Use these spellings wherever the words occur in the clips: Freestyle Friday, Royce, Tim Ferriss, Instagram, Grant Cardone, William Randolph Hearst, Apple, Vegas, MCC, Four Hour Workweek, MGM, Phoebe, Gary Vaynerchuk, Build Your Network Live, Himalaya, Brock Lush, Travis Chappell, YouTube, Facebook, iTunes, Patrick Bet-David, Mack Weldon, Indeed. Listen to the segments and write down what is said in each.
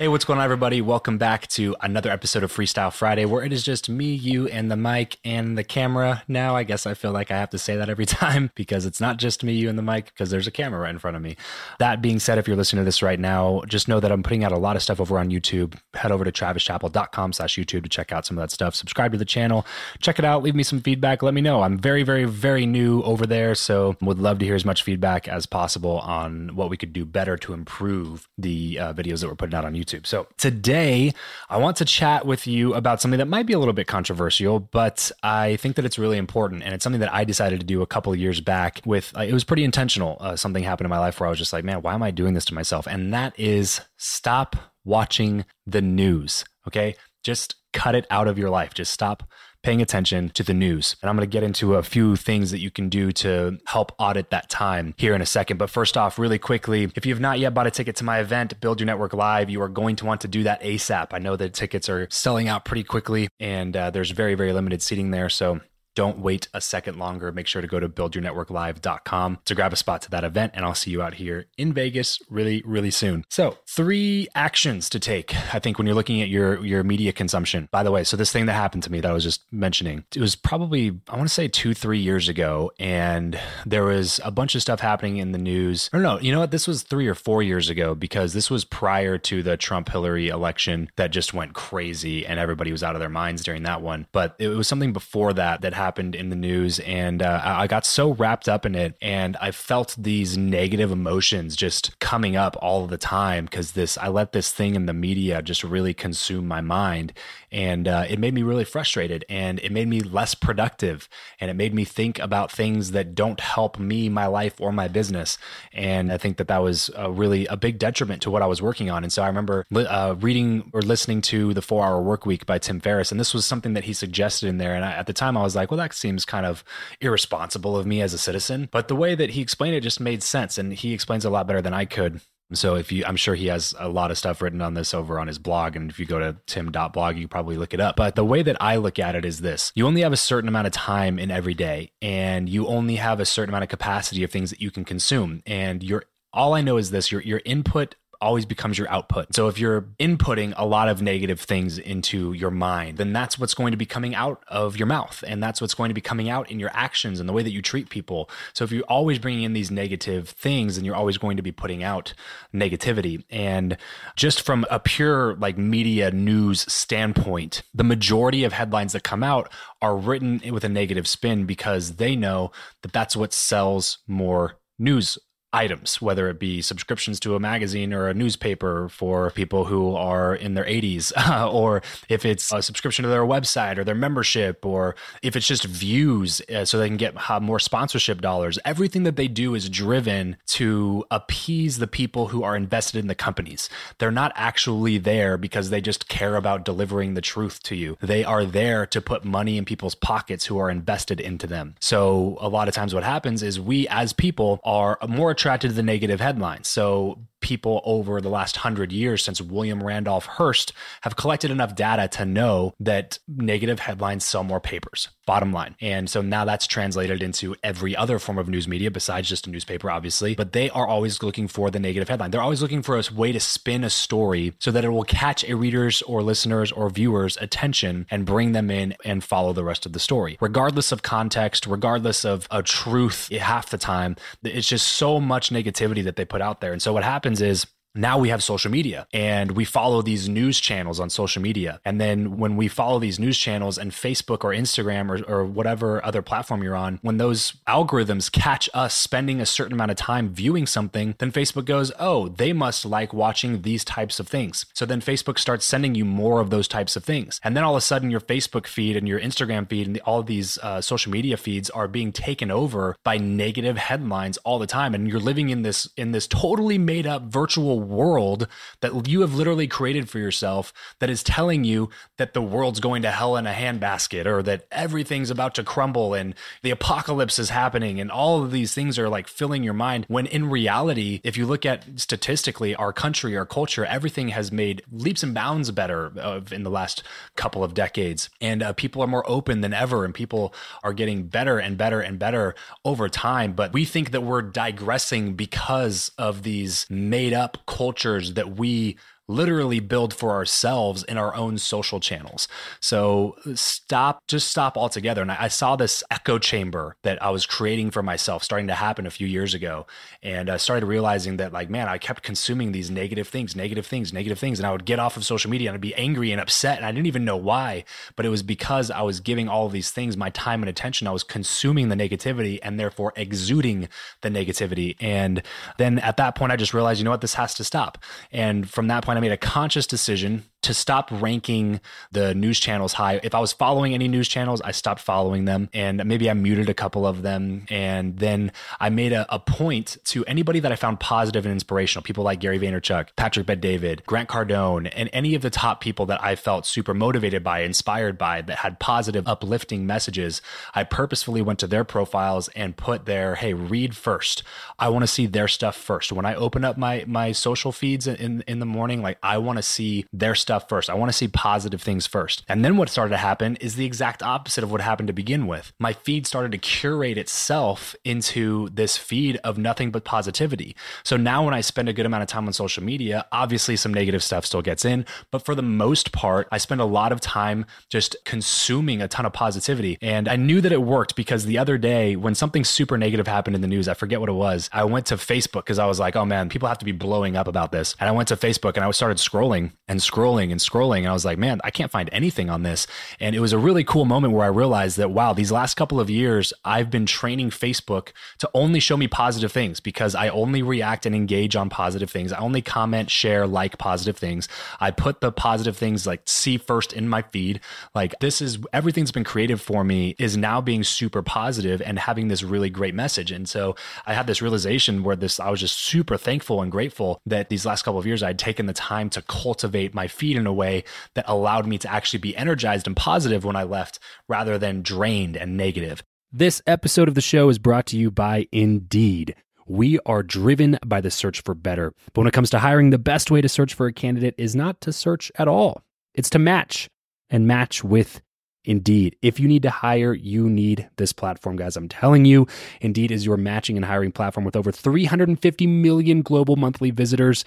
Hey, what's going on, everybody? Welcome back to another episode of Freestyle Friday, where it is just me, you, and the mic and the camera. Now, I guess I feel like I have to say that every time, because it's not just me, you, and the mic, because there's a camera right in front of me. That being said, if you're listening to this right now, just know that I'm putting out a lot of stuff over on YouTube. Head over to travischappell.com/YouTube to check out some of that stuff. Subscribe to the channel. Check it out. Leave me some feedback. Let me know. I'm very, very, very new over there, so would love to hear as much feedback as possible on what we could do better to improve the videos that we're putting out on YouTube. So today I want to chat with you about something that might be a little bit controversial, but I think that it's really important. And it's something that I decided to do a couple of years back with, it was pretty intentional. Something happened in my life where I was just like, man, why am I doing this to myself? And that is stop watching the news. Okay. Just cut it out of your life. Just stop paying attention to the news. And I'm going to get into a few things that you can do to help audit that time here in a second. But first off, really quickly, if you've not yet bought a ticket to my event, Build Your Network Live, you are going to want to do that ASAP. I know that tickets are selling out pretty quickly, and there's very, very limited seating there. So don't wait a second longer. Make sure to go to buildyournetworklive.com to grab a spot to that event. And I'll see you out here in Vegas really, really soon. So 3 actions to take, I think, when you're looking at your media consumption. By the way, so this thing that happened to me that I was just mentioning, it was probably, I want to say 2-3 years ago. And there was a bunch of stuff happening in the news. I don't know. You know what? This was 3 or 4 years ago, because this was prior to the Trump-Hillary election that just went crazy and everybody was out of their minds during that one. But it was something before that that happened in the news, and I got so wrapped up in it, and I felt these negative emotions just coming up all the time because I let this thing in the media just really consume my mind, and it made me really frustrated, and it made me less productive, and it made me think about things that don't help me, my life, or my business. And I think that that was really a big detriment to what I was working on. And so I remember reading or listening to the 4-Hour Workweek by Tim Ferriss, and this was something that he suggested in there. And at the time, I was like, well, that seems kind of irresponsible of me as a citizen. But the way that he explained it just made sense. And he explains it a lot better than I could. So I'm sure he has a lot of stuff written on this over on his blog. And if you go to tim.blog, you can probably look it up. But the way that I look at it is this: you only have a certain amount of time in every day, and you only have a certain amount of capacity of things that you can consume. And all I know is this: your input always becomes your output. So if you're inputting a lot of negative things into your mind, then that's what's going to be coming out of your mouth. And that's what's going to be coming out in your actions and the way that you treat people. So if you're always bringing in these negative things, then you're always going to be putting out negativity. And just from a pure like media news standpoint, the majority of headlines that come out are written with a negative spin because they know that that's what sells more news items, whether it be subscriptions to a magazine or a newspaper for people who are in their 80s, or if it's a subscription to their website or their membership, or if it's just views so they can get more sponsorship dollars. Everything that they do is driven to appease the people who are invested in the companies. They're not actually there because they just care about delivering the truth to you. They are there to put money in people's pockets who are invested into them. So a lot of times what happens is we as people are more attracted to the negative headlines. So people over the last 100 years since William Randolph Hearst have collected enough data to know that negative headlines sell more papers, bottom line. And so now that's translated into every other form of news media besides just a newspaper, obviously, but they are always looking for the negative headline. They're always looking for a way to spin a story so that it will catch a reader's or listener's or viewer's attention and bring them in and follow the rest of the story. Regardless of context, regardless of a truth half the time, it's just so much negativity that they put out there. And so what happens is now we have social media and we follow these news channels on social media. And then when we follow these news channels and Facebook or Instagram or whatever other platform you're on, when those algorithms catch us spending a certain amount of time viewing something, then Facebook goes, oh, they must like watching these types of things. So then Facebook starts sending you more of those types of things. And then all of a sudden your Facebook feed and your Instagram feed and all of these social media feeds are being taken over by negative headlines all the time. And you're living in this totally made up virtual world that you have literally created for yourself that is telling you that the world's going to hell in a handbasket or that everything's about to crumble and the apocalypse is happening. And all of these things are like filling your mind when in reality, if you look at statistically our country, our culture, everything has made leaps and bounds better in the last couple of decades. And people are more open than ever and people are getting better and better and better over time. But we think that we're digressing because of these made up cultures that we literally build for ourselves in our own social channels. So stop altogether. And I saw this echo chamber that I was creating for myself starting to happen a few years ago. And I started realizing that like, man, I kept consuming these negative things. And I would get off of social media and I'd be angry and upset. And I didn't even know why, but it was because I was giving all of these things my time and attention. I was consuming the negativity and therefore exuding the negativity. And then at that point, I just realized, you know what, this has to stop. And from that point, I made a conscious decision to stop ranking the news channels high. If I was following any news channels, I stopped following them and maybe I muted a couple of them. And then I made a point to anybody that I found positive and inspirational, people like Gary Vaynerchuk, Patrick Bet-David, Grant Cardone, and any of the top people that I felt super motivated by, inspired by, that had positive, uplifting messages. I purposefully went to their profiles and put their, hey, read first. I want to see their stuff first. When I open up my social feeds in the morning, like I want to see their stuff first. I want to see positive things first. And then what started to happen is the exact opposite of what happened to begin with. My feed started to curate itself into this feed of nothing but positivity. So now when I spend a good amount of time on social media, obviously some negative stuff still gets in, but for the most part, I spend a lot of time just consuming a ton of positivity. And I knew that it worked because the other day when something super negative happened in the news, I forget what it was, I went to Facebook because I was like, oh man, people have to be blowing up about this. And I went to Facebook and I started scrolling. And I was like, man, I can't find anything on this. And it was a really cool moment where I realized that, wow, these last couple of years, I've been training Facebook to only show me positive things because I only react and engage on positive things. I only comment, share, like positive things. I put the positive things like see first in my feed. Like this is everything that's been created for me is now being super positive and having this really great message. And so I had this realization where I was just super thankful and grateful that these last couple of years, I had taken the time to cultivate my feed in a way that allowed me to actually be energized and positive when I left rather than drained and negative. This episode of the show is brought to you by Indeed. We are driven by the search for better. But when it comes to hiring, the best way to search for a candidate is not to search at all. It's to match and match with Indeed. If you need to hire, you need this platform, guys. I'm telling you, Indeed is your matching and hiring platform with over 350 million global monthly visitors,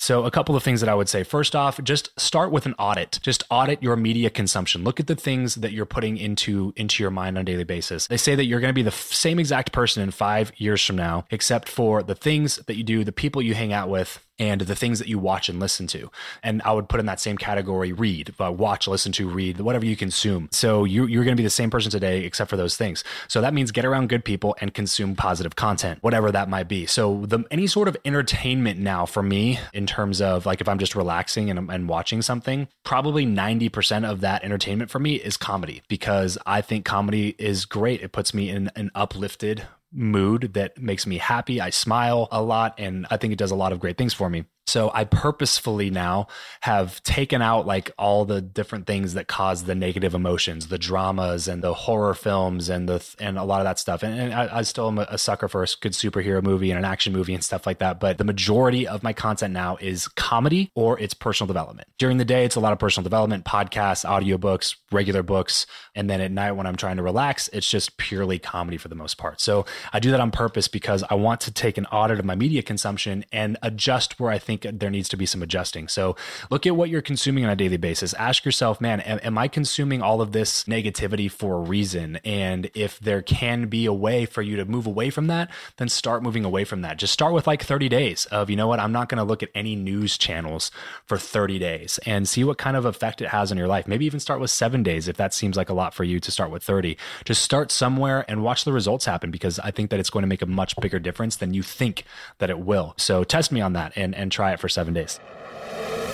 So a couple of things that I would say. First off, just start with an audit. Just audit your media consumption. Look at the things that you're putting into your mind on a daily basis. They say that you're going to be the same exact person in 5 years from now, except for the things that you do, the people you hang out with, and the things that you watch and listen to. And I would put in that same category, read, watch, listen to, read, whatever you consume. So you're going to be the same person today, except for those things. So that means get around good people and consume positive content, whatever that might be. So any sort of entertainment now for me, in terms of like, if I'm just relaxing and watching something, probably 90% of that entertainment for me is comedy, because I think comedy is great. It puts me in an uplifted mood that makes me happy. I smile a lot, and I think it does a lot of great things for me. So I purposefully now have taken out like all the different things that cause the negative emotions, the dramas and the horror films and a lot of that stuff. And I still am a sucker for a good superhero movie and an action movie and stuff like that. But the majority of my content now is comedy or it's personal development. During the day, it's a lot of personal development, podcasts, audiobooks, regular books. And then at night when I'm trying to relax, it's just purely comedy for the most part. So I do that on purpose because I want to take an audit of my media consumption and adjust where I think there needs to be some adjusting. So look at what you're consuming on a daily basis. Ask yourself, man, am I consuming all of this negativity for a reason? And if there can be a way for you to move away from that, then start moving away from that. Just start with like 30 days of, you know what, I'm not going to look at any news channels for 30 days and see what kind of effect it has on your life. Maybe even start with 7 days if that seems like a lot for you to start with 30. Just start somewhere and watch the results happen, because I think that it's going to make a much bigger difference than you think that it will. So test me on that and try it for 7 days.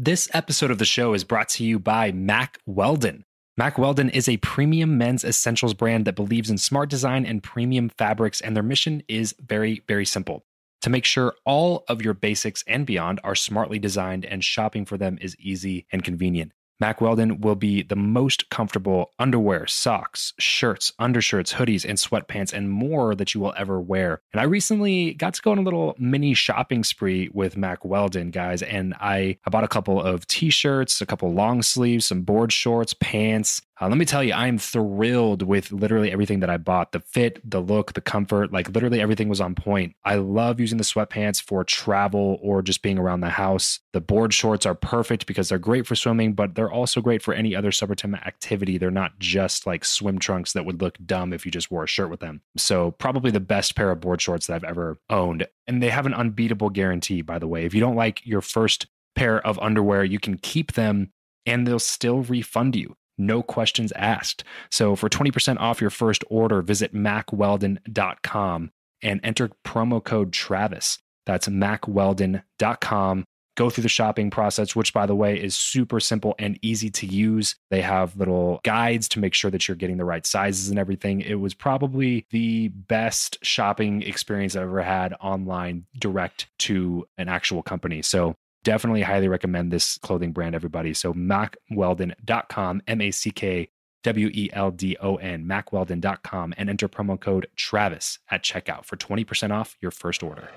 This episode of the show is brought to you by Mack Weldon. Mack Weldon is a premium men's essentials brand that believes in smart design and premium fabrics, and their mission is very, very simple: to make sure all of your basics and beyond are smartly designed, and shopping for them is easy and convenient. Mack Weldon will be the most comfortable underwear, socks, shirts, undershirts, hoodies, and sweatpants, and more that you will ever wear. And I recently got to go on a little mini shopping spree with Mack Weldon, guys. And I bought a couple of t-shirts, a couple long sleeves, some board shorts, pants. Let me tell you, I am thrilled with literally everything that I bought. The fit, the look, the comfort, like literally everything was on point. I love using the sweatpants for travel or just being around the house. The board shorts are perfect because they're great for swimming, but they're also great for any other summertime activity. They're not just like swim trunks that would look dumb if you just wore a shirt with them. So probably the best pair of board shorts that I've ever owned. And they have an unbeatable guarantee, by the way. If you don't like your first pair of underwear, you can keep them and they'll still refund you. No questions asked. So for 20% off your first order, visit macwheldon.com and enter promo code Travis. That's macwheldon.com. Go through the shopping process, which, by the way, is super simple and easy to use. They have little guides to make sure that you're getting the right sizes and everything. It was probably the best shopping experience I've ever had online, direct to an actual company. So definitely highly recommend this clothing brand, everybody. So macwheldon.com, MACKWELDON, macwheldon.com, and enter promo code Travis at checkout for 20% off your first order.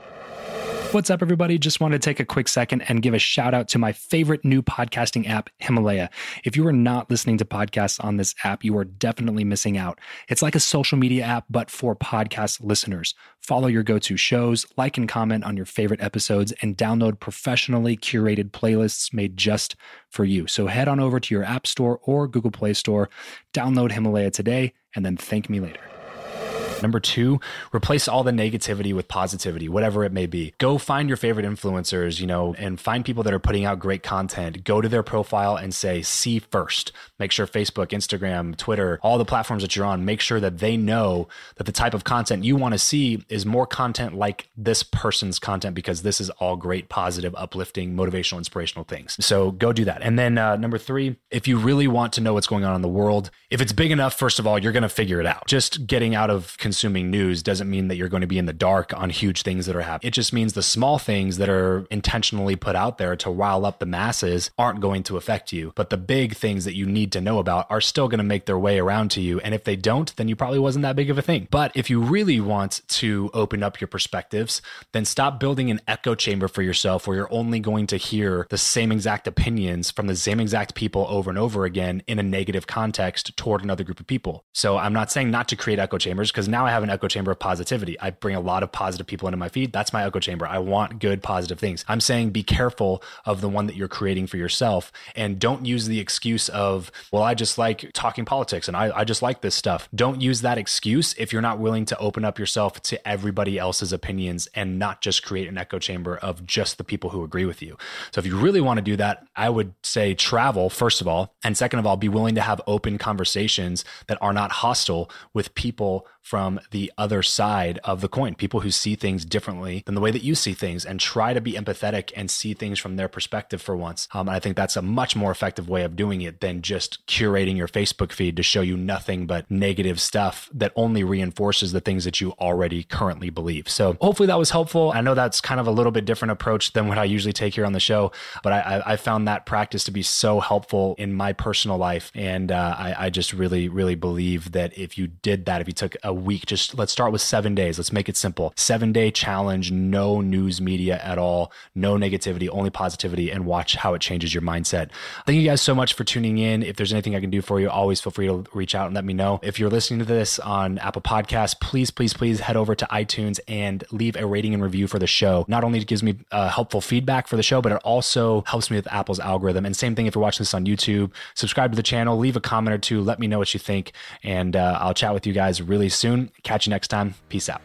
What's up, everybody? Just wanted to take a quick second and give a shout out to my favorite new podcasting app, Himalaya. If you are not listening to podcasts on this app, you are definitely missing out. It's like a social media app, but for podcast listeners. Follow your go-to shows, like and comment on your favorite episodes, and download professionally curated playlists made just for you. So head on over to your App Store or Google Play Store, download Himalaya today, and then thank me later. Number two, replace all the negativity with positivity, whatever it may be. Go find your favorite influencers, and find people that are putting out great content. Go to their profile and say, see first. Make sure Facebook, Instagram, Twitter, all the platforms that you're on, make sure that they know that the type of content you want to see is more content like this person's content, because this is all great, positive, uplifting, motivational, inspirational things. So go do that. And then number three, if you really want to know what's going on in the world, if it's big enough, first of all, you're going to figure it out. Just getting out of consuming news doesn't mean that you're going to be in the dark on huge things that are happening. It just means the small things that are intentionally put out there to rile up the masses aren't going to affect you. But the big things that you need to know about are still going to make their way around to you. And if they don't, then you probably wasn't that big of a thing. But if you really want to open up your perspectives, then stop building an echo chamber for yourself where you're only going to hear the same exact opinions from the same exact people over and over again in a negative context toward another group of people. So I'm not saying not to create echo chambers, because now I have an echo chamber of positivity. I bring a lot of positive people into my feed. That's my echo chamber. I want good, positive things. I'm saying be careful of the one that you're creating for yourself, and don't use the excuse of, well, I just like talking politics and I just like this stuff. Don't use that excuse if you're not willing to open up yourself to everybody else's opinions and not just create an echo chamber of just the people who agree with you. So if you really want to do that, I would say travel, first of all, and second of all, be willing to have open conversations that are not hostile with people from the other side of the coin, people who see things differently than the way that you see things, and try to be empathetic and see things from their perspective for once. And I think that's a much more effective way of doing it than just curating your Facebook feed to show you nothing but negative stuff that only reinforces the things that you already currently believe. So hopefully that was helpful. I know that's kind of a little bit different approach than what I usually take here on the show, but I found that practice to be so helpful in my personal life. And I just really, really believe that if you did that, if you took a week, just let's start with 7 days. Let's make it simple. 7-day challenge, no news media at all, no negativity, only positivity, and watch how it changes your mindset. Thank you guys so much for tuning in. If there's anything I can do for you, always feel free to reach out and let me know. If you're listening to this on Apple Podcasts, please, please, please head over to iTunes and leave a rating and review for the show. Not only gives me helpful feedback for the show, but it also helps me with Apple's algorithm. And same thing if you're watching this on YouTube, subscribe to the channel, leave a comment or two, let me know what you think, and I'll chat with you guys really soon. Catch you next time. Peace out.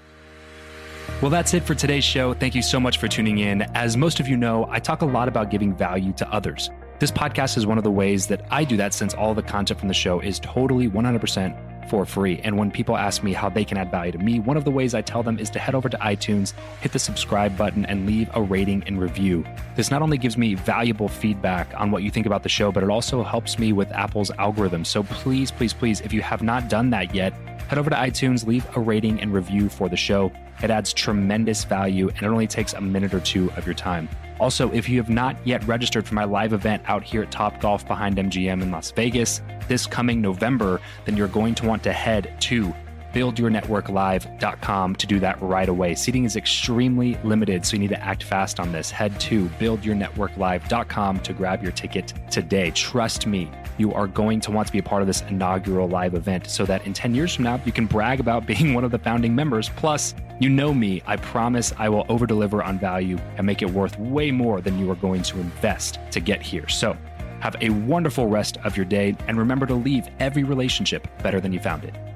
Well, that's it for today's show. Thank you so much for tuning in. As most of you know, I talk a lot about giving value to others. This podcast is one of the ways that I do that, since all the content from the show is totally 100% for free. And when people ask me how they can add value to me, one of the ways I tell them is to head over to iTunes, hit the subscribe button, and leave a rating and review. This not only gives me valuable feedback on what you think about the show, but it also helps me with Apple's algorithm. So please, please, please, if you have not done that yet, head over to iTunes, leave a rating and review for the show. It adds tremendous value, and it only takes a minute or two of your time. Also, if you have not yet registered for my live event out here at Top Golf behind MGM in Las Vegas this coming November, then you're going to want to head to buildyournetworklive.com to do that right away. Seating is extremely limited, so you need to act fast on this. Head to buildyournetworklive.com to grab your ticket today. Trust me, you are going to want to be a part of this inaugural live event so that in 10 years from now, you can brag about being one of the founding members. Plus, you know me, I promise I will over-deliver on value and make it worth way more than you are going to invest to get here. So have a wonderful rest of your day, and remember to leave every relationship better than you found it.